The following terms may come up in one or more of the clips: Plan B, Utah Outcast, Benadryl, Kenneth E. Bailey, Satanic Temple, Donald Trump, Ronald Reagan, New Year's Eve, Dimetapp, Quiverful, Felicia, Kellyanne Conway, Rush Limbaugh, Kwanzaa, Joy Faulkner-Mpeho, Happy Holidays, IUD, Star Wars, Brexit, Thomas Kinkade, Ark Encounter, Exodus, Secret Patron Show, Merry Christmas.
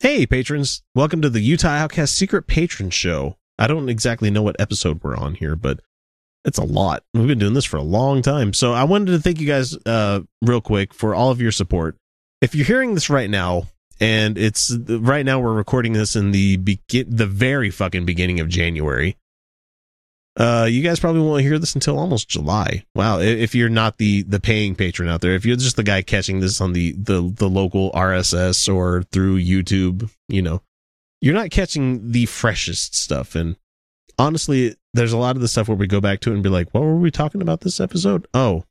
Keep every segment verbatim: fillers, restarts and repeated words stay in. Hey, patrons. Welcome to the Utah Outcast Secret Patron Show. I don't exactly know what episode we're on here, but it's a lot. We've been doing this for a long time. So I wanted to thank you guys uh, real quick for all of your support. If you're hearing this right now, and it's right now we're recording this in the begin, the very fucking beginning of January. Uh, you guys probably won't hear this until almost July. Wow. If you're not the, the paying patron out there, if you're just the guy catching this on the, the, the local R S S or through YouTube, you know, you're not catching the freshest stuff. And honestly, there's a lot of the stuff where we go back to it and be like, what were we talking about this episode? Oh,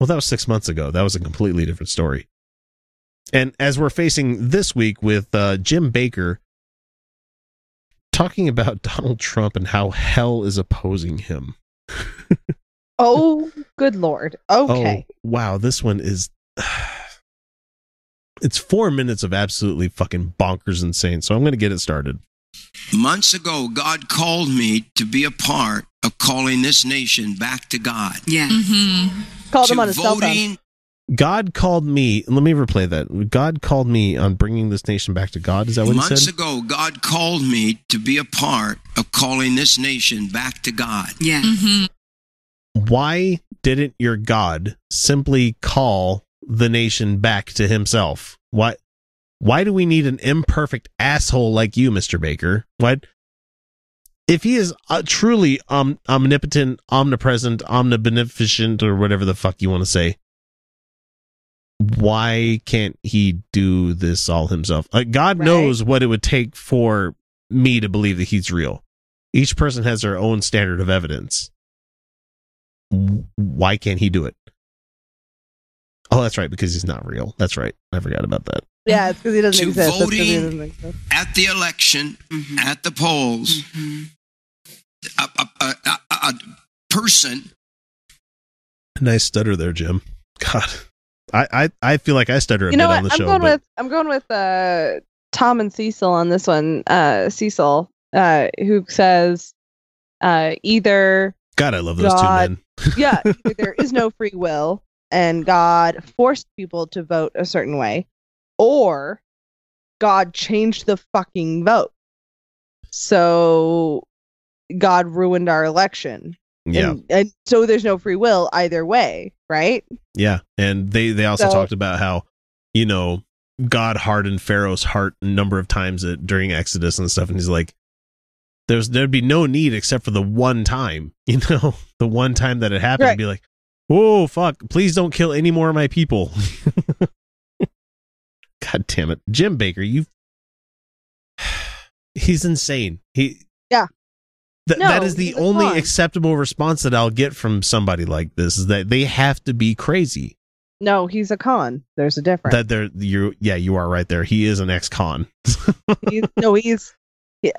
well, that was six months ago. That was a completely different story. And as we're facing this week with uh, Jim Bakker, talking about Donald Trump and how hell is opposing him. Oh, good Lord. Okay. Oh, wow. This one is, it's four minutes of absolutely fucking bonkers insane. So I'm going to get it started. Months ago, God called me to be a part of calling this nation back to God. Yeah. Mm-hmm. Called him on his voting. Cell phone. God called me. Let me replay that. God called me on bringing this nation back to God. Is that what he said? Months ago, God called me to be a part of calling this nation back to God. Yeah. Mm-hmm. Why didn't your God simply call the nation back to himself? Why? Why do we need an imperfect asshole like you, Mister Bakker? What? If he is uh, truly um, omnipotent, omnipresent, omnibeneficent, or whatever the fuck you want to say. Why can't he do this all himself? Uh, God right. knows what it would take for me to believe that he's real. Each person has their own standard of evidence. Why can't he do it? Oh, that's right, because he's not real. That's right. I forgot about that. Yeah, it's because he doesn't to exist. Voting he doesn't exist. At the election, mm-hmm. at the polls, mm-hmm. a, a, a, a, a person. Nice stutter there, Jim. God. I, I, I feel like I stutter a you know bit what? on the I'm show. Going with, I'm going with uh, Tom and Cecil on this one. Uh, Cecil, uh, who says uh, either... God, I love those God, two men. Yeah, either there is no free will and God forced people to vote a certain way, or God changed the fucking vote. So God ruined our election. Yeah. And, and so there's no free will either way, right? Yeah. And they, they also so, talked about how, you know, God hardened Pharaoh's heart a number of times at, during Exodus and stuff. And he's like, there's there'd be no need except for the one time, you know, the one time that it happened. Right. Be like, oh, fuck, please don't kill any more of my people. God damn it. Jim Bakker, you. He's insane. He. Yeah. Th- no, that is the only wrong. acceptable response that I'll get from somebody like this is that they have to be crazy. No, he's a con. There's a difference. That there, you, yeah, you are right there. He is an ex-con. he's, no, he's.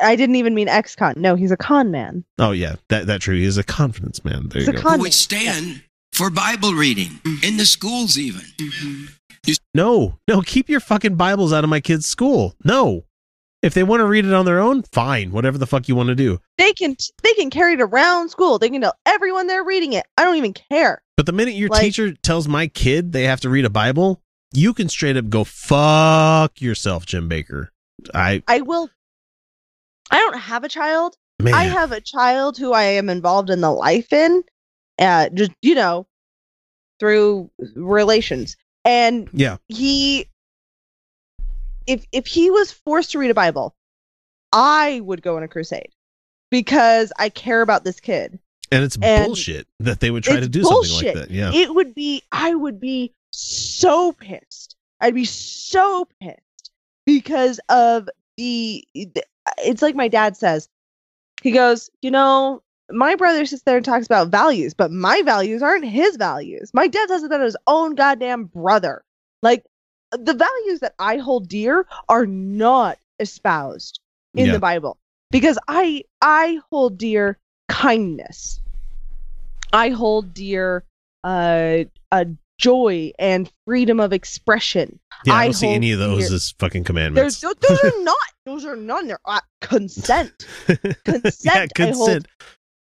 I didn't even mean ex-con. No, he's a con man. Oh yeah, that that true. He is a confidence man. There he's you a go. Con would stand yeah. for Bible reading mm-hmm. in the schools, even. Mm-hmm. No, no, keep your fucking Bibles out of my kids' school. No. If they want to read it on their own, fine. Whatever the fuck you want to do. They can they can carry it around school. They can tell everyone they're reading it. I don't even care. But the minute your like, teacher tells my kid they have to read a Bible, you can straight up go fuck yourself, Jim Bakker. I I will. I don't have a child. Man. I have a child who I am involved in the life in, uh, just, you know, through relations. And yeah. he... If if he was forced to read a Bible, I would go on a crusade because I care about this kid. And it's and bullshit that they would try to do bullshit. something like that. Yeah, it would be. I would be so pissed. I'd be so pissed because of the. It's like my dad says. He goes, you know, my brother sits there and talks about values, but my values aren't his values. My dad does it about his own goddamn brother, like. The values that I hold dear are not espoused in yeah. the Bible because I I hold dear kindness. I hold dear uh, uh, joy and freedom of expression. Yeah, I, I don't see any of those dear, as fucking commandments. Those, those are not. Those are none. They're uh, consent. Consent. Yeah, consent. I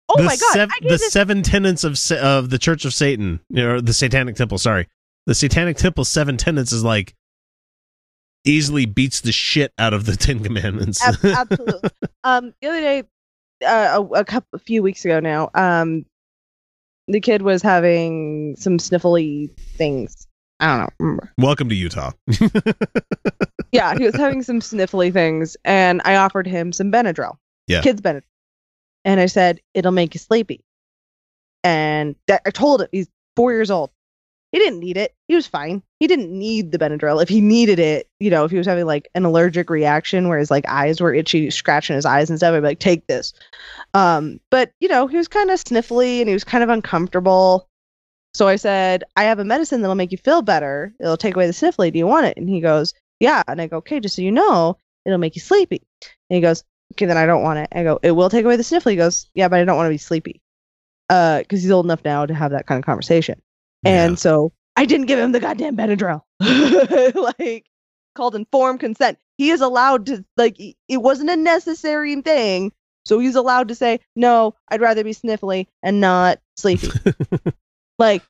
hold, oh my God! Sev- the this- seven tenets of of the Church of Satan or the Satanic Temple. Sorry. The Satanic Temple seven tenets is like easily beats the shit out of the Ten Commandments. Ab- absolutely. Um, the other day, uh, a, a couple, a few weeks ago now, um, the kid was having some sniffly things. I don't remember. Welcome to Utah. Yeah, he was having some sniffly things, and I offered him some Benadryl. Yeah, kids Benadryl. And I said, it'll make you sleepy. And that, I told him, he's four years old. He didn't need it. He was fine. He didn't need the Benadryl. If he needed it, you know, if he was having like an allergic reaction where his like eyes were itchy, scratching his eyes and stuff, I'd be like, take this. Um, but, you know, he was kind of sniffly and he was kind of uncomfortable. So I said, I have a medicine that'll make you feel better. It'll take away the sniffly. Do you want it? And he goes, yeah. And I go, okay, just so you know, it'll make you sleepy. And he goes, okay, then I don't want it. I go, it will take away the sniffly. He goes, yeah, but I don't want to be sleepy. Uh, because he's old enough now to have that kind of conversation. Yeah. And so I didn't give him the goddamn Benadryl. Like, called informed consent. He is allowed to, like, it wasn't a necessary thing. So he's allowed to say, no, I'd rather be sniffly and not sleepy. Like,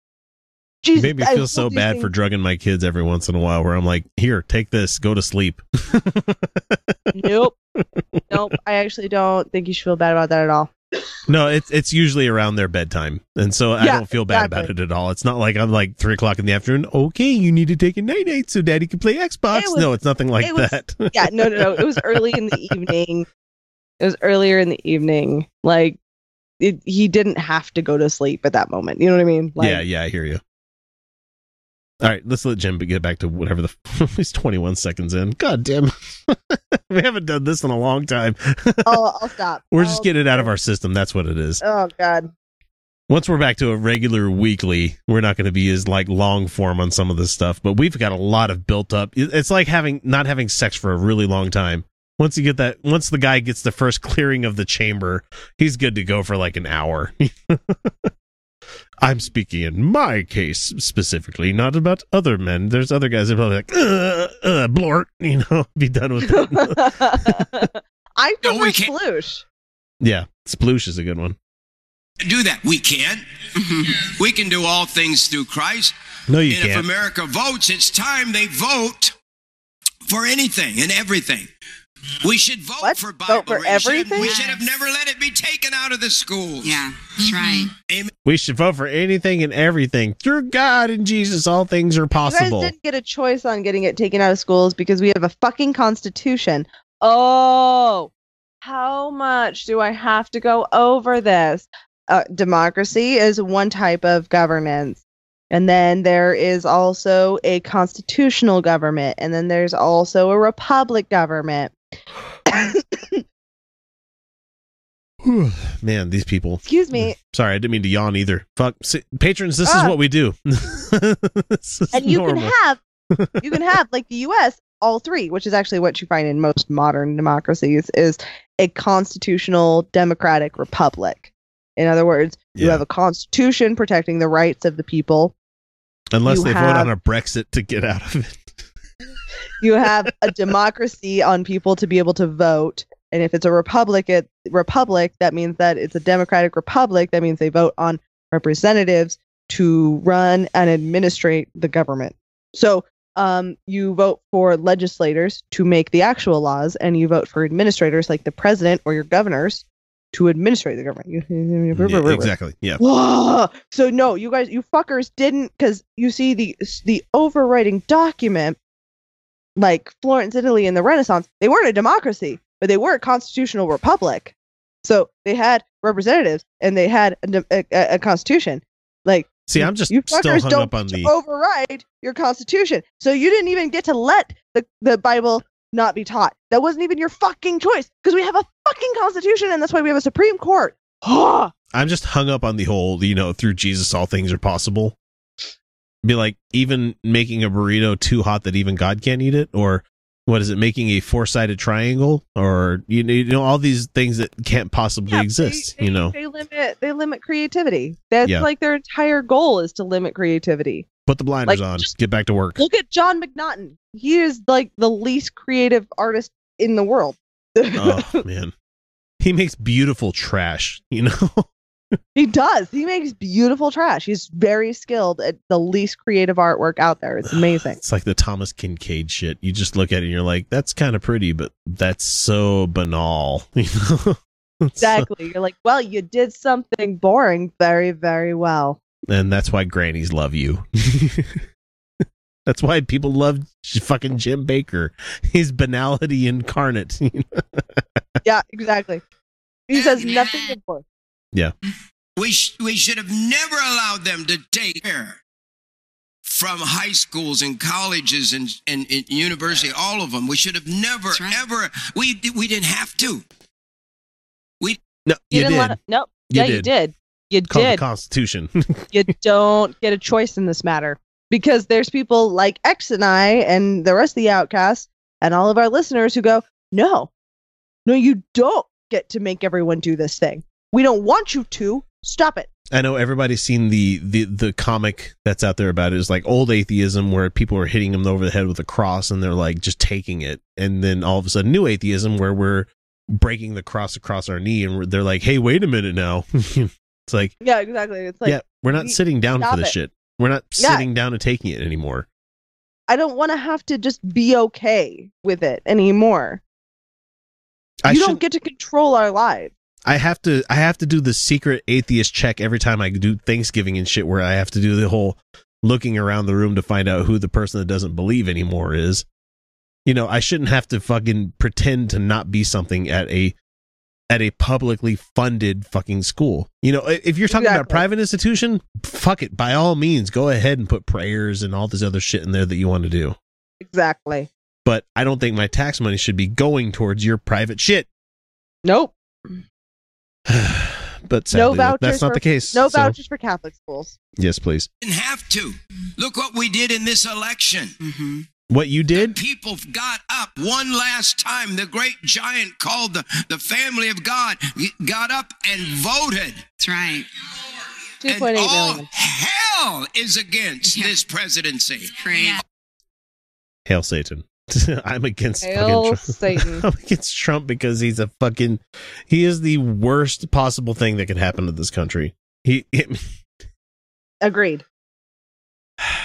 Jesus, you made me feel I so bad things. For drugging my kids every once in a while where I'm like, here, take this, go to sleep. Nope. Nope. I actually don't think you should feel bad about that at all. No, it's it's usually around their bedtime, and so yeah, I don't feel bad exactly. about it at all. It's not like I'm like three o'clock in the afternoon. Okay, you need to take a night night so Daddy can play Xbox. It was, no, it's nothing like it was, that. Yeah, no, no, no. It was early in the evening. It was earlier in the evening. Like it, he didn't have to go to sleep at that moment. You know what I mean? Like, yeah, yeah, I hear you. All right, let's let Jim get back to whatever the he's twenty-one seconds in. God damn, we haven't done this in a long time. Oh, I'll stop. We're I'll just getting it out of our system. That's what it is. Oh God. Once we're back to a regular weekly, we're not going to be as like long form on some of this stuff. But we've got a lot of built up. It's like having not having sex for a really long time. Once you get that, once the guy gets the first clearing of the chamber, he's good to go for like an hour. I'm speaking in my case specifically, not about other men. There's other guys that are probably like, uh, uh, blort, you know, be done with that. I prefer no, sploosh. Yeah, sploosh is a good one. Do that. We can. We can do all things through Christ. No, you and can't. If America votes, it's time they vote for anything and everything. We should vote what? for Bible vote for everything. We yes. should have never let it be taken out of the schools. Yeah, that's right. Amen. We should vote for anything and everything. Through God and Jesus, all things are possible. You guys didn't get a choice on getting it taken out of schools because we have a fucking constitution. Oh, how much do I have to go over this? Uh, democracy is one type of governance. And then there is also a constitutional government. And then there's also a republic government. Man, these people. Excuse me. Sorry, I didn't mean to yawn either. Fuck. See, patrons, this oh. is what we do. And you normal. can have, you can have, like the U S, all three, which is actually what you find in most modern democracies, is a constitutional democratic republic. In other words, yeah. you have a constitution protecting the rights of the people. Unless you they have, vote on a Brexit to get out of it. You have a democracy on people to be able to vote. And if it's a republic, it, republic, that means that it's a democratic republic. That means they vote on representatives to run and administrate the government. So um, you vote for legislators to make the actual laws, and you vote for administrators like the president or your governors to administrate the government. Yeah, exactly. Yeah. Whoa! So no, you guys, you fuckers didn't, because you see the the overriding document, like Florence, Italy, and the Renaissance, they weren't a democracy, but they were a constitutional republic. So they had representatives and they had a, a, a constitution. Like, see, I'm just you fuckers still hung don't up on the override your constitution. So you didn't even get to let the, the Bible not be taught. That wasn't even your fucking choice, because we have a fucking constitution, and that's why we have a Supreme Court. I'm just hung up on the whole, you know, through Jesus all things are possible. Be like, even making a burrito too hot that even God can't eat it, or what is it, making a four-sided triangle, or you know, you know all these things that can't possibly yeah, exist. They, they, you know, they limit they limit creativity. That's yeah. like their entire goal is to limit creativity. Put the blinders like, on. Just get back to work. Look at John McNaughton. He is like the least creative artist in the world. Oh, man. He makes beautiful trash, you know? He does. He makes beautiful trash. He's very skilled at the least creative artwork out there. It's amazing. It's like the Thomas Kinkade shit. You just look at it and you're like, that's kind of pretty, but that's so banal. You know? Exactly. So, you're like, well, you did something boring very, very well. And that's why grannies love you. That's why people love fucking Jim Bakker. His banality incarnate. Yeah, exactly. He says nothing important. Yeah. We sh- we should have never allowed them to take care from high schools and colleges and, and, and university, all of them. We should have never, right. ever. We we didn't have to. We No, you, you didn't. Did. Let, no, you yeah, did. you did. You did. Called the Constitution. You don't get a choice in this matter. Because there's people like X and I and the rest of the outcasts and all of our listeners who go, no, no, you don't get to make everyone do this thing. We don't want you to. Stop it. I know everybody's seen the the, the comic that's out there about it. It's like old atheism where people are hitting them over the head with a cross and they're like just taking it. And then all of a sudden new atheism where we're breaking the cross across our knee and we're, they're like, hey, wait a minute now. It's like, yeah, exactly. It's like, yeah, we're not we, sitting down for this it. shit. We're not sitting yeah. down and taking it anymore. I don't want to have to just be okay with it anymore. I you should, don't get to control our lives. I have to I have to do the secret atheist check every time I do Thanksgiving and shit, where I have to do the whole looking around the room to find out who the person that doesn't believe anymore is. You know, I shouldn't have to fucking pretend to not be something at a at a publicly funded fucking school. You know, if you're talking exactly. about a private institution, fuck it. By all means, go ahead and put prayers and all this other shit in there that you want to do. Exactly. But I don't think my tax money should be going towards your private shit. Nope. But sadly, no that's not for, the case. No vouchers so. for Catholic schools. Yes, please. Didn't have to. Look what we did in this election. Mm-hmm. What you did? The people got up one last time. The great giant called the, the family of God got up and voted. That's right. two point eight and all million. Hell is against yeah. this presidency. Yeah. Hail Satan. I'm against Hail fucking Trump. Satan. I'm against Trump because he's a fucking, he is the worst possible thing that could happen to this country. He it, Agreed. I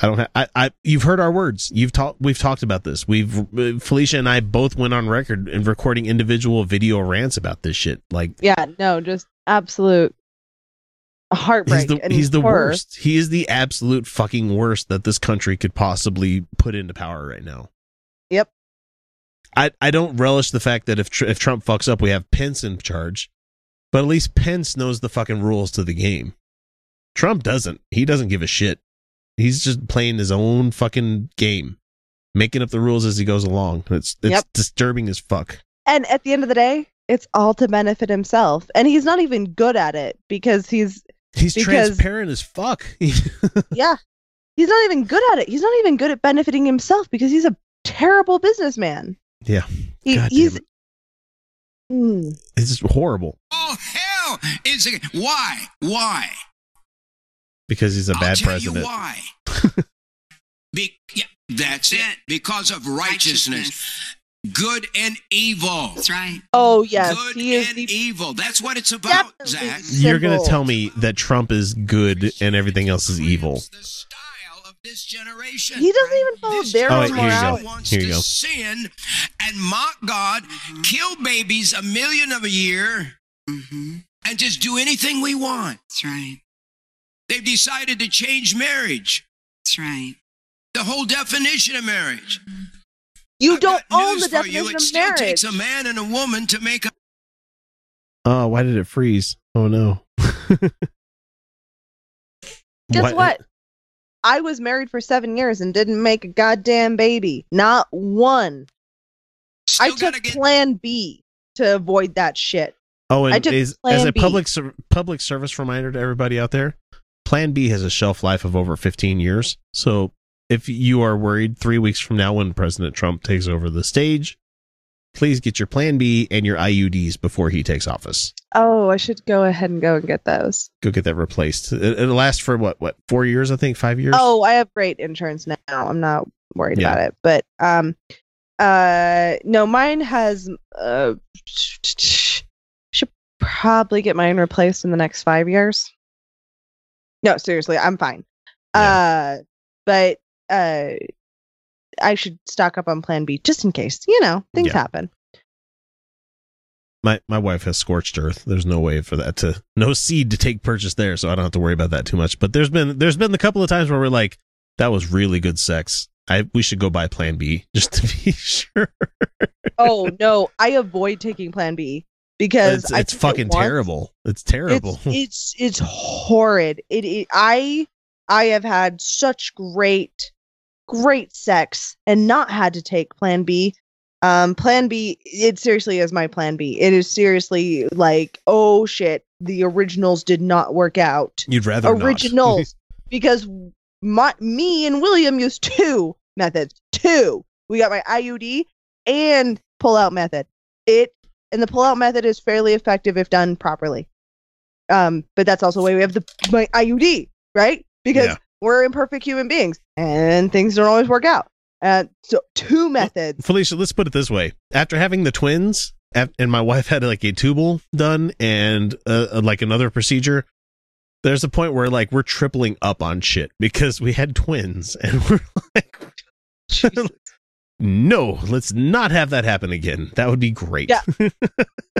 don't have, I, I, you've heard our words. You've talked, we've talked about this. We've, Felicia and I both went on record in recording individual video rants about this shit. Like, yeah, no, just absolute heartbreak. He's the, and he's the worst. He is the absolute fucking worst that this country could possibly put into power right now. Yep. I, I don't relish the fact that if, tr- if Trump fucks up, we have Pence in charge, but at least Pence knows the fucking rules to the game. Trump doesn't, he doesn't give a shit. He's just playing his own fucking game, making up the rules as he goes along. It's it's yep. disturbing as fuck. And at the end of the day, it's all to benefit himself. And he's not even good at it because he's... He's because, transparent as fuck. Yeah. He's not even good at it. He's not even good at benefiting himself because he's a terrible businessman. Yeah. He, he's... It. Mm. It's just horrible. Oh, hell! It's a, why? Why? Because he's a I'll bad tell president. You why? Be- yeah, that's it. Because of righteousness. righteousness, good and evil. That's right. Oh yes, good he is and the- evil. That's what it's about, Definitely Zach. Simple. You're gonna tell me that Trump is good and everything else is evil. The style of this generation. He doesn't even follow this their own morality. Here you go. Sin and mock God, kill babies a million of a year, mm-hmm. and just do anything we want. That's right. They've decided to change marriage. That's right. The whole definition of marriage. You I've don't own the definition you. It of still marriage. It takes a man and a woman to make a... Oh, why did it freeze? Oh, no. Guess what? what? I was married for seven years and didn't make a goddamn baby. Not one. Still I took get... Plan B to avoid that shit. Oh, and is, as a B. public public service reminder to everybody out there, Plan B has a shelf life of over fifteen years. So if you are worried three weeks from now when President Trump takes over the stage, please get your Plan B and your I U Ds before he takes office. Oh, I should go ahead and go and get those. Go get that replaced. It, it'll last for what, what, four years, I think, five years? Oh, I have great insurance now. I'm not worried yeah. about it. But um, uh, no, mine has... Uh, probably get mine replaced in the next five years. No, seriously, I'm fine. Yeah. Uh, but uh, I should stock up on Plan B just in case, you know, things yeah. happen. My my wife has scorched earth. There's no way for that to no seed to take purchase there, so I don't have to worry about that too much. But there's been there's been a couple of times where we're like, that was really good sex. I we should go buy Plan B just to be sure. Oh no, I avoid taking Plan B because it's, it's fucking it terrible. It's terrible. It's it's, it's horrid. It, it I I have had such great great sex and not had to take Plan B. Um, Plan B, it seriously is my Plan B. It is seriously like, oh shit, the originals did not work out. You'd rather originals not. Because my, me and William used two methods. Two. We got my I U D and pull-out method. It and the pull-out method is fairly effective if done properly. Um, but that's also why we have the my I U D, right? Because yeah. we're imperfect human beings and things don't always work out. Uh, so two methods. Felicia, let's put it this way. After having the twins, af- and my wife had like a tubal done and uh, like another procedure, there's a point where like we're tripling up on shit because we had twins and we're like, no, let's not have that happen again. That would be great. Yeah.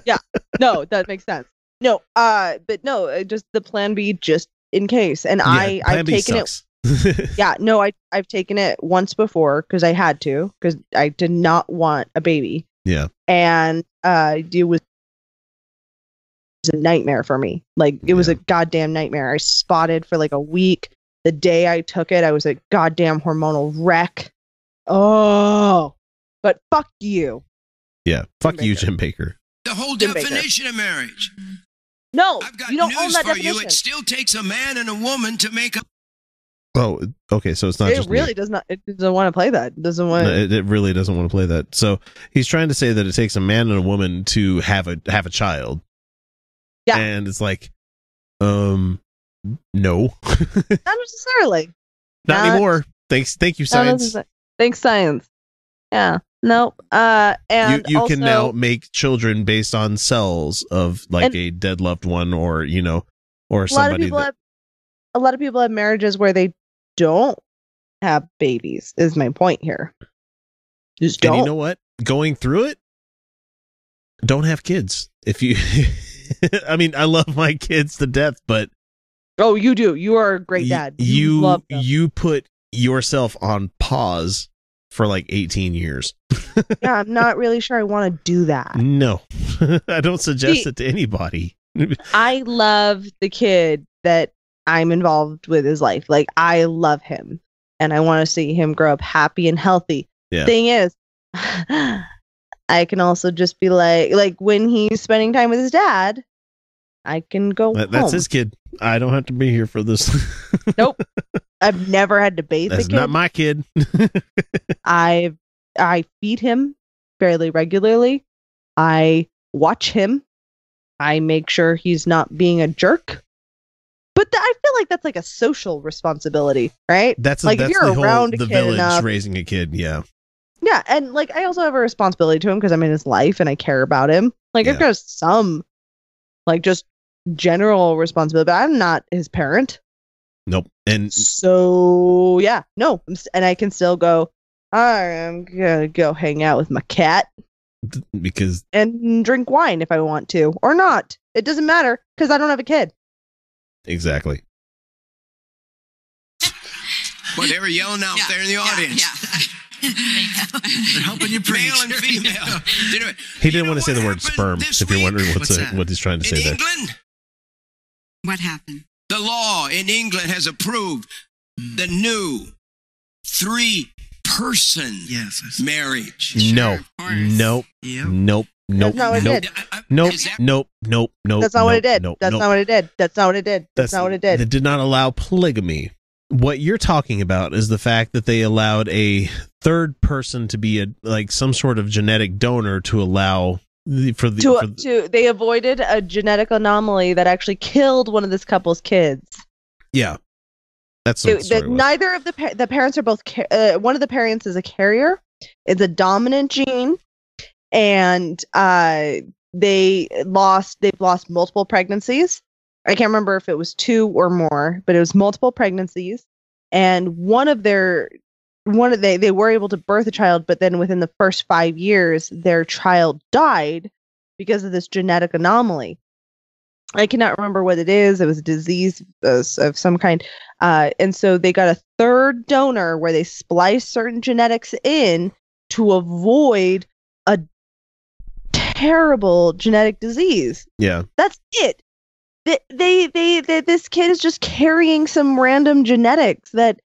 yeah. No, that makes sense. No, uh, but no, just the Plan B just in case. And yeah, I, I've B taken sucks. it. yeah, no, I I've taken it once before because I had to because I did not want a baby. Yeah, and uh, it was a nightmare for me. Like it yeah. was a goddamn nightmare. I spotted for like a week. The day I took it, I was a goddamn hormonal wreck. Oh, but fuck you. Yeah, fuck Jim you, Bakker. Jim Bakker. The whole Jim definition Bakker. Of marriage. No, I've got you don't news own that for definition. You. It still takes a man and a woman to make a. Oh, okay. So it's not. It just really me. Does not. It doesn't want to play that. It doesn't want. No, it, it really doesn't want to play that. So he's trying to say that it takes a man and a woman to have a have a child. Yeah, and it's like, um, no, not necessarily. Not, not anymore. Thanks. Thank you, science. Thanks, science. Yeah. No. Uh, and you, you also, can now make children based on cells of like and, a dead loved one, or you know, or somebody. A lot of people that, have. A lot of people have marriages where they. Don't have babies is my point here. Just don't. And you know what? Going through it, don't have kids. If you, I mean, I love my kids to death, but oh, you do. You are a great dad. You you, love you put yourself on pause for like eighteen years. yeah, I'm not really sure I want to do that. No, I don't suggest See, it to anybody. I love the kid that. I'm involved with his life. Like I love him and I want to see him grow up happy and healthy. Yeah. Thing is, I can also just be like, like when he's spending time with his dad, I can go that, home. That's his kid. I don't have to be here for this. Nope. I've never had to bathe. That's a kid. Not my kid. I, I feed him fairly regularly. I watch him. I make sure he's not being a jerk. But th- I feel like that's like a social responsibility, right? That's a, like that's if you're the around whole, the a kid village enough, raising a kid, yeah, yeah, and like I also have a responsibility to him because I'm in his life and I care about him. Like yeah. I've got some, like just general responsibility, but I'm not his parent. Nope. And so yeah, no, and I can still go. I'm gonna go hang out with my cat because and drink wine if I want to or not. It doesn't matter because I don't have a kid. Exactly. Well, they were yelling out yeah, there in the audience. Yeah, yeah. They're helping you preach. Male and female. He didn't want to say the word sperm, if you're wondering what's a, what he's trying to say there. In England? What happened? The law in England has approved the new three-person yes, marriage. Sure, no. Nope. Yep. Nope. Nope, nope, nope, nope, nope, nope, nope. That's not what it did. That's not what it did. That's not what it did. That's not what it did. It did not allow polygamy. What you're talking about is the fact that they allowed a third person to be a like some sort of genetic donor to allow the, for the. To, for the to, they avoided a genetic anomaly that actually killed one of this couple's kids. Yeah, that's it, the, neither of the par- the parents are both. Car- uh, one of the parents is a carrier. It's a dominant gene. And uh, they lost, they've lost multiple pregnancies. I can't remember if it was two or more, but it was multiple pregnancies. And one of their, one of they, they were able to birth a child, but then within the first five years, their child died because of this genetic anomaly. I cannot remember what it is. It was a disease of some kind. Uh, and so they got a third donor where they spliced certain genetics in to avoid a terrible genetic disease. Yeah. That's it. They, they, they, they this kid is just carrying some random genetics that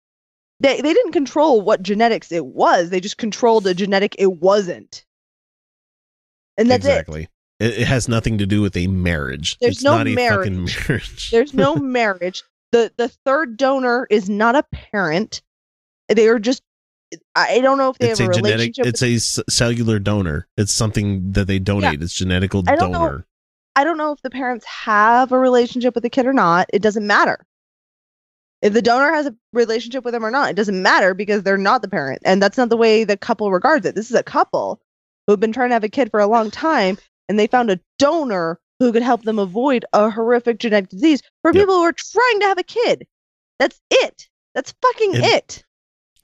they, they didn't control what genetics it was. They just controlled a genetic it wasn't. And that's exactly. It. It has nothing to do with a marriage. There's it's no not marriage. A fucking marriage. There's no marriage. The the third donor is not a parent. They are just, I don't know if they it's have a, a genetic, relationship. It's a c- cellular donor. It's something that they donate. Yeah. It's genetical I don't donor. Know, I don't know if the parents have a relationship with the kid or not. It doesn't matter. If the donor has a relationship with them or not, it doesn't matter because they're not the parent. And that's not the way the couple regards it. This is a couple who have been trying to have a kid for a long time. And they found a donor who could help them avoid a horrific genetic disease for people yep. who are trying to have a kid. That's it. That's fucking and, it.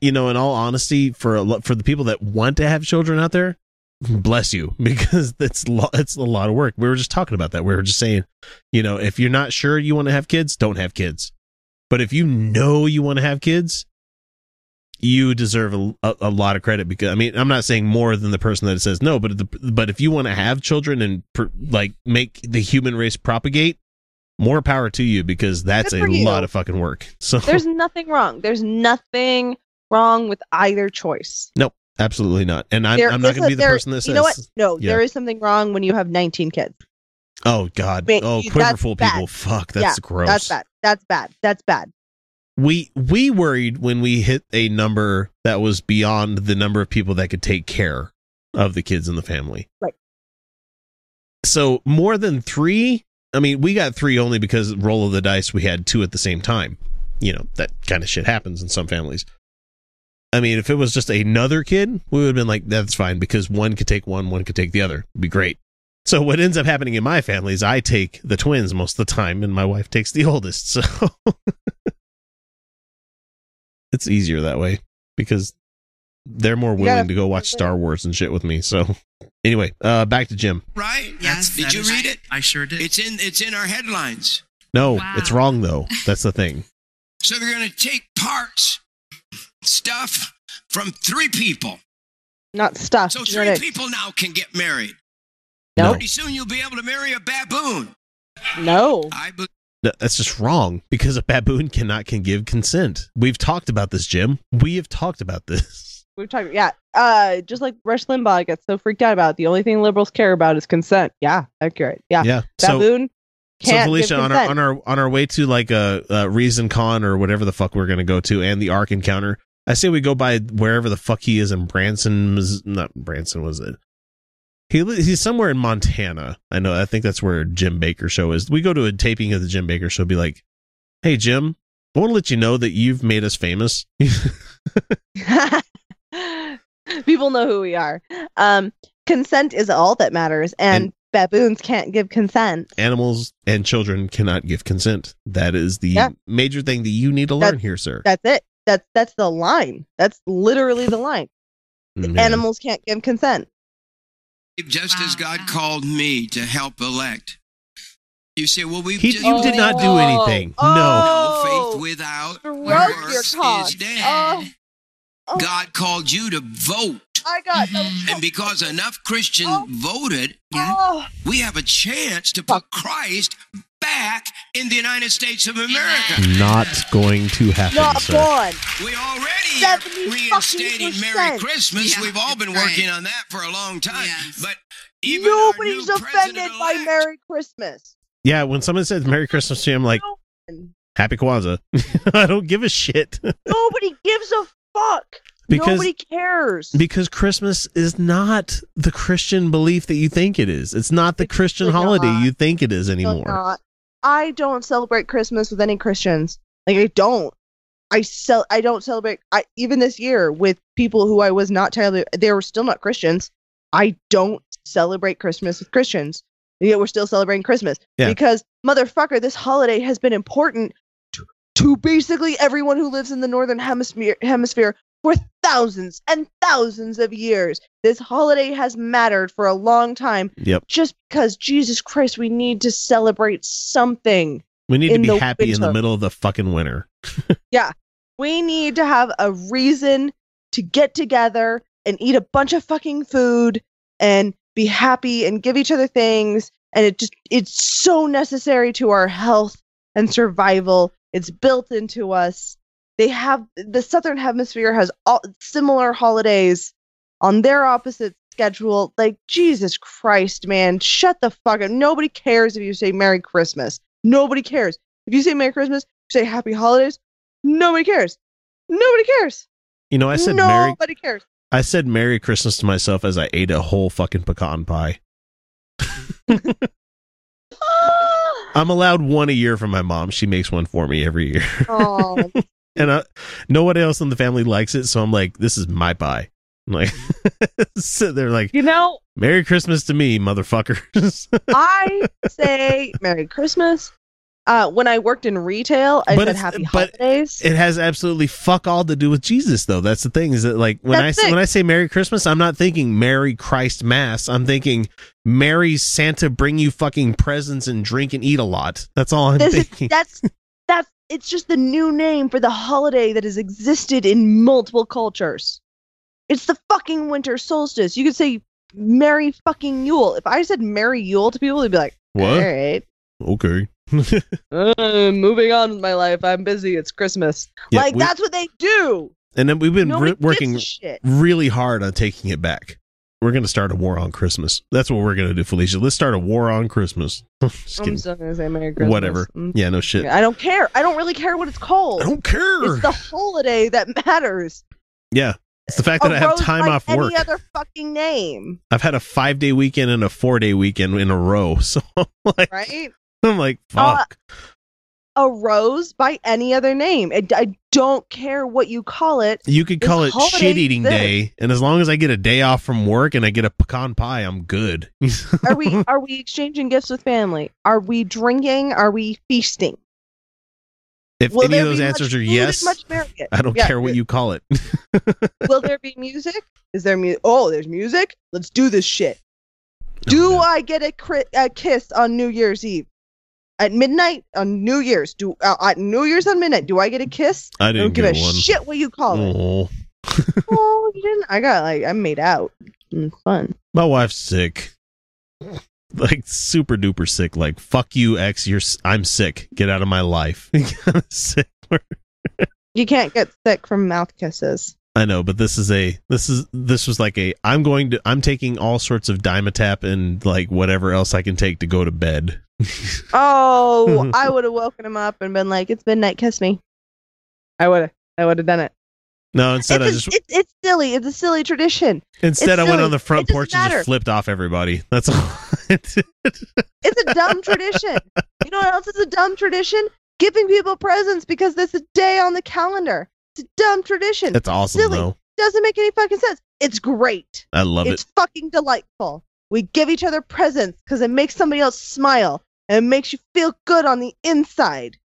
You know, in all honesty, for a, for the people that want to have children out there, bless you, because it's lo- it's a lot of work. We were just talking about that. We were just saying, you know, if you're not sure you want to have kids, don't have kids. But if you know you want to have kids, you deserve a, a, a lot of credit, because I mean, I'm not saying more than the person that says no, but the, but if you want to have children and pr- like make the human race propagate, more power to you, because that's a you. lot of fucking work. So there's nothing wrong. There's nothing wrong with either choice. Nope, absolutely not. And I'm, I'm not going to be the there, person that says, you know what? No, yeah. There is something wrong when you have nineteen kids. Oh God. I mean, oh, quiverful people. Bad. Fuck. That's yeah, gross. That's bad. That's bad. That's bad. We we worried when we hit a number that was beyond the number of people that could take care of the kids in the family. Right. So more than three, I mean, we got three only because roll of the dice, we had two at the same time. You know, that kind of shit happens in some families. I mean, if it was just another kid, we would have been like, that's fine, because one could take one, one could take the other. It'd be great. So what ends up happening in my family is I take the twins most of the time, and my wife takes the oldest. So... It's easier that way because they're more willing yeah. to go watch Star Wars and shit with me. So anyway, uh, back to Jim. Right? Yes, did you read it? I sure did. It's in it's in our headlines. No, wow. It's wrong, though. That's the thing. So they're going to take parts, stuff from three people. Not stuff. So three right. people now can get married. No. Pretty soon you'll be able to marry a baboon. No. I believe. No, that's just wrong, because a baboon cannot can give consent. We've talked about this, Jim. We have talked about this. We've talked, yeah. Uh, just like Rush Limbaugh gets so freaked out about, the only thing liberals care about is consent. Yeah, accurate. Yeah, yeah. Baboon. So, can't so Felicia, give on our on our on our way to like a, a Reason Con or whatever the fuck we're gonna go to, and the Ark Encounter. I say we go by wherever the fuck he is in Branson. Not Branson, was it? He he's somewhere in Montana. I know. I think that's where Jim Bakker show is. We go to a taping of the Jim Bakker show. Be like, hey Jim, I want to let you know that you've made us famous. People know who we are. Um, consent is all that matters, and, and baboons can't give consent. Animals and children cannot give consent. That is the yeah. major thing that you need to that's, learn here, sir. That's it. That's that's the line. That's literally the line. Mm-hmm. Animals can't give consent. Just wow. as God called me to help elect. You say, well, we just... You did not do anything. Oh, no. No, faith without works is dead. Oh, oh. God called you to vote. I got no vote. And because enough Christians oh. voted, oh. we have a chance to put Christ back in the United States of America. Not going to happen, Not sir. Gone. We already are reinstating Merry Christmas. Yeah, We've all been right. working on that for a long time. Yes. But even nobody's offended by Merry Christmas. Yeah, when someone says Merry Christmas to me, I'm like, no. Happy Kwanzaa. I don't give a shit. Nobody gives a fuck. Because, Nobody cares. Because Christmas is not the Christian belief that you think it is. It's not the it's Christian holiday not. you think it is anymore. It's not. I don't celebrate Christmas with any Christians. Like, I don't. I sell. I don't celebrate. I, even this year with people who I was not terribly. They were still not Christians. I don't celebrate Christmas with Christians. you know, we're still celebrating Christmas. Yeah. Because, motherfucker, this holiday has been important to, to basically everyone who lives in the Northern Hemisphere, hemisphere for thousands and thousands of years. This holiday has mattered for a long time. Yep. Just because, Jesus Christ, we need to celebrate something. We need to be happy winter. in the middle of the fucking winter. Yeah. We need to have a reason to get together and eat a bunch of fucking food and be happy and give each other things. And it just, it's so necessary to our health and survival. It's built into us. They have, the Southern Hemisphere has all similar holidays on their opposite schedule. Like, Jesus Christ, man, shut the fuck up. Nobody cares if you say Merry Christmas. Nobody cares. If you say Merry Christmas, you say Happy Holidays, nobody cares. Nobody cares. You know, I said nobody Merry... Nobody cares. I said Merry Christmas to myself as I ate a whole fucking pecan pie. I'm allowed one a year from my mom. She makes one for me every year. Oh. And I, nobody else in the family likes it, so I'm like, this is my pie. I'm like, so they're like, you know, Merry Christmas to me, motherfuckers. I say Merry Christmas. Uh, when I worked in retail, I but said Happy Holidays. It has absolutely fuck all to do with Jesus, though. That's the thing, is that, like, when That's I it. when I say Merry Christmas, I'm not thinking Merry Christ Mass. I'm thinking Merry Santa bring you fucking presents and drink and eat a lot. That's all I'm this thinking. Is, that's that's it's just the new name for the holiday that has existed in multiple cultures. It's the fucking winter solstice. You could say Merry fucking Yule. If I said Merry Yule to people, they'd be like, "What? All right, okay." uh, moving on with my life. I'm busy. It's Christmas. Yeah, like we, that's what they do. And then we've been re- working really hard on taking it back. We're going to start a war on Christmas. That's what we're going to do, Felicia. Let's start a war on Christmas. I'm kidding. Still going to say Merry Christmas. Whatever. Mm-hmm. Yeah, no shit. I don't care. I don't really care what it's called. I don't care. It's the holiday that matters. Yeah. It's the fact that I have time like off work. Any other fucking name. I've had a five day weekend and a four day weekend in a row. So I'm like, right? I'm like, fuck. Uh, a rose by any other name. I, I don't care what you call it. You could call it shit eating day, and as long as I get a day off from work and I get a pecan pie, I'm good. Are we are we exchanging gifts with family? Are we drinking? Are we feasting? If Will any of those answers are yes, I don't yeah, care what you call it. Will there be music? Is there music? Oh, there's music? Let's do this shit. Oh, do no. I get a, cri- a kiss on New Year's Eve? At midnight on New Year's, do uh, at New Year's on midnight, do I get a kiss? I didn't I don't give a one. shit what you call oh. it. Oh, you didn't? I got like I made out. It was fun. My wife's sick, like super duper sick. Like fuck you, ex. You're I'm sick. Get out of my life. Sick. You can't get sick from mouth kisses. I know, but this is a this is this was like a I'm going to I'm taking all sorts of Dimetapp and like whatever else I can take to go to bed. Oh, I would have woken him up and been like, "It's midnight, kiss me." I would have, I would have done it. No, instead it's I just—it's it's silly. It's a silly tradition. Instead, I went on the front porch and just flipped off everybody. That's all. It's a dumb tradition. You know what else is a dumb tradition? Giving people presents because that's a day on the calendar. It's a dumb tradition. That's awesome, silly. Though. Doesn't make any fucking sense. It's great. I love it's it. It's fucking delightful. We give each other presents because it makes somebody else smile. And it makes you feel good on the inside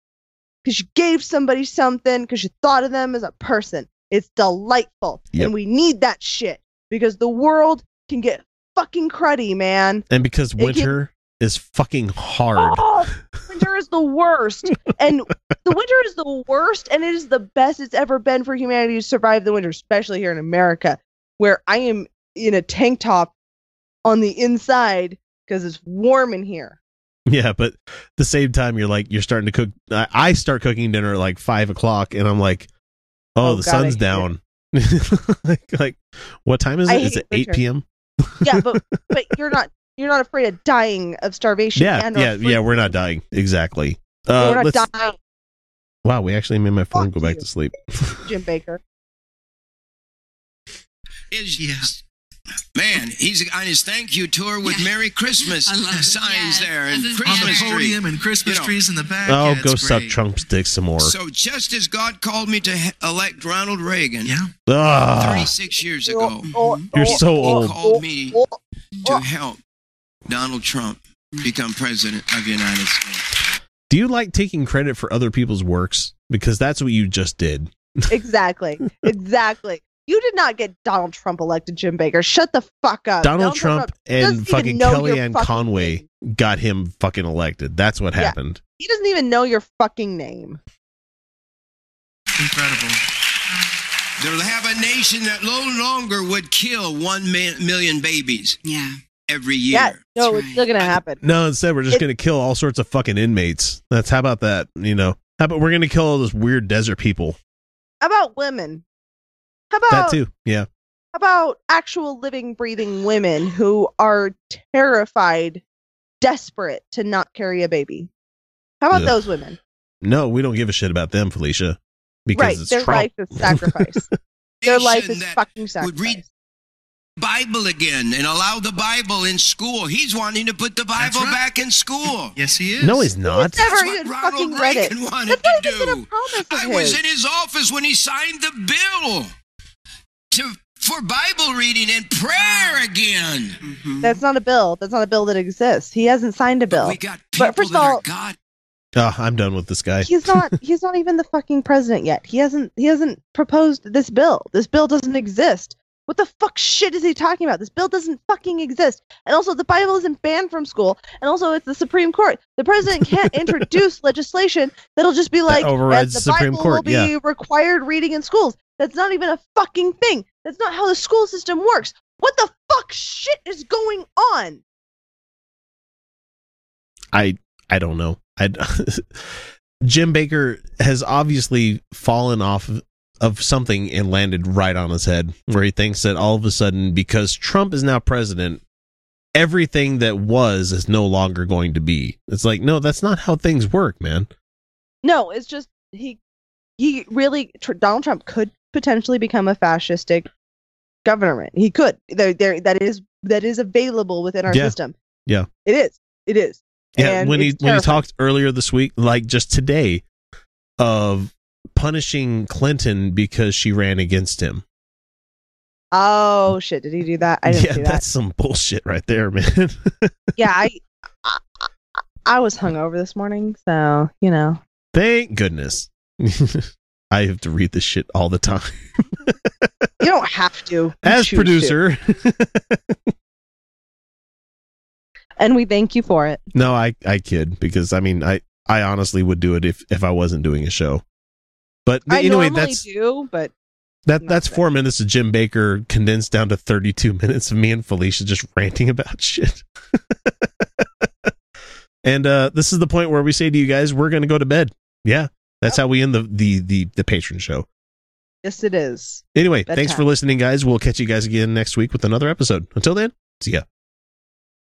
because you gave somebody something because you thought of them as a person. It's delightful. Yep. And we need that shit because the world can get fucking cruddy, man. And because winter can... is fucking hard. Oh, winter is the worst. And the winter is the worst. And it is the best it's ever been for humanity to survive the winter, especially here in America, where I am in a tank top on the inside because it's warm in here. Yeah, but at the same time, you're like, you're starting to cook. I start cooking dinner at like five o'clock and I'm like, oh, oh the God, sun's down. like, like, what time is it? Is it eight p.m.? Yeah, but but you're not you're not afraid of dying of starvation. Yeah, and yeah, yeah, we're not dying. Exactly. Uh, we're not dying. Wow, we actually made my phone Fuck go back you. to sleep. Jim Bakker. Is yes. Man, he's on his thank you tour with yeah. Merry Christmas signs yeah. there and Christmas on the podium and Christmas you know. trees in the back. Oh, yeah, go suck Trump's dick some more. So just as God called me to elect Ronald Reagan, yeah, uh, thirty-six years ago, you're so old. He called me to help Donald Trump. become president of the United States. Do you like taking credit for other people's works? Because that's what you just did. Exactly. Exactly. You did not get Donald Trump elected, Jim Bakker. Shut the fuck up. Donald, Donald Trump, Trump and fucking Kellyanne fucking Conway name. Got him fucking elected. That's what yeah. happened. He doesn't even know your fucking name. Incredible. They'll have a nation that no longer would kill one man, million babies. Yeah. Every year. Yeah, no, That's it's right. still going to happen. I, no, instead we're just going to kill all sorts of fucking inmates. That's how about that, you know? How about we're going to kill all those weird desert people? How about women? How about that too? Yeah. How about actual living, breathing women who are terrified, desperate to not carry a baby? How about Ugh. those women? No, we don't give a shit about them, Felicia. Because right, it's their Trump. life is sacrifice. Their life is fucking sacrifice. Would read Bible again and allow the Bible in school. He's wanting to put the Bible right. back in school. Yes, he is. No, he's not. He's never even fucking read it. That's what Ronald Reagan wanted to do. I his. was in his office when he signed the bill to for Bible reading and prayer again. Mm-hmm. That's not a bill. That's not a bill that exists. He hasn't signed a bill. But we got people but first that all, are God. Oh, I'm done with this guy. He's not he's not even the fucking president yet. He hasn't he hasn't proposed this bill. This bill doesn't exist. What the fuck shit is he talking about? This bill doesn't fucking exist. And also the Bible isn't banned from school. And also it's the Supreme Court. The president can't introduce legislation that'll just be like that overrides the Supreme Bible Court, will be yeah. required reading in schools. That's not even a fucking thing. That's not how the school system works. What the fuck shit is going on? I I don't know. I, Jim Bakker has obviously fallen off of something and landed right on his head, where he thinks that all of a sudden, because Trump is now president, everything that was is no longer going to be. It's like, no, that's not how things work, man. No, it's just he he really Donald Trump could potentially become a fascistic government. He could. There, there that is that is available within our yeah. system. Yeah, it is. It is. Yeah, and when he when he talked earlier this week, like just today, of punishing Clinton because she ran against him. Oh shit! Did he do that? I didn't yeah, see that. That's some bullshit right there, man. yeah, I, I I was hungover this morning, so you know. Thank goodness. I have to read this shit all the time. You don't have to, as producer. And we thank you for it. No, I, I kid, because I mean, I, I honestly would do it if, if I wasn't doing a show. But I anyway, that's do, but that that's there. Four minutes of Jim Bakker condensed down to thirty-two minutes of me and Felicia just ranting about shit. And uh, this is the point where we say to you guys, we're going to go to bed. Yeah, that's yep. how we end the the the, the patron show. Yes, it is. Anyway, bedtime. Thanks for listening, guys. We'll catch you guys again next week with another episode. Until then, see ya.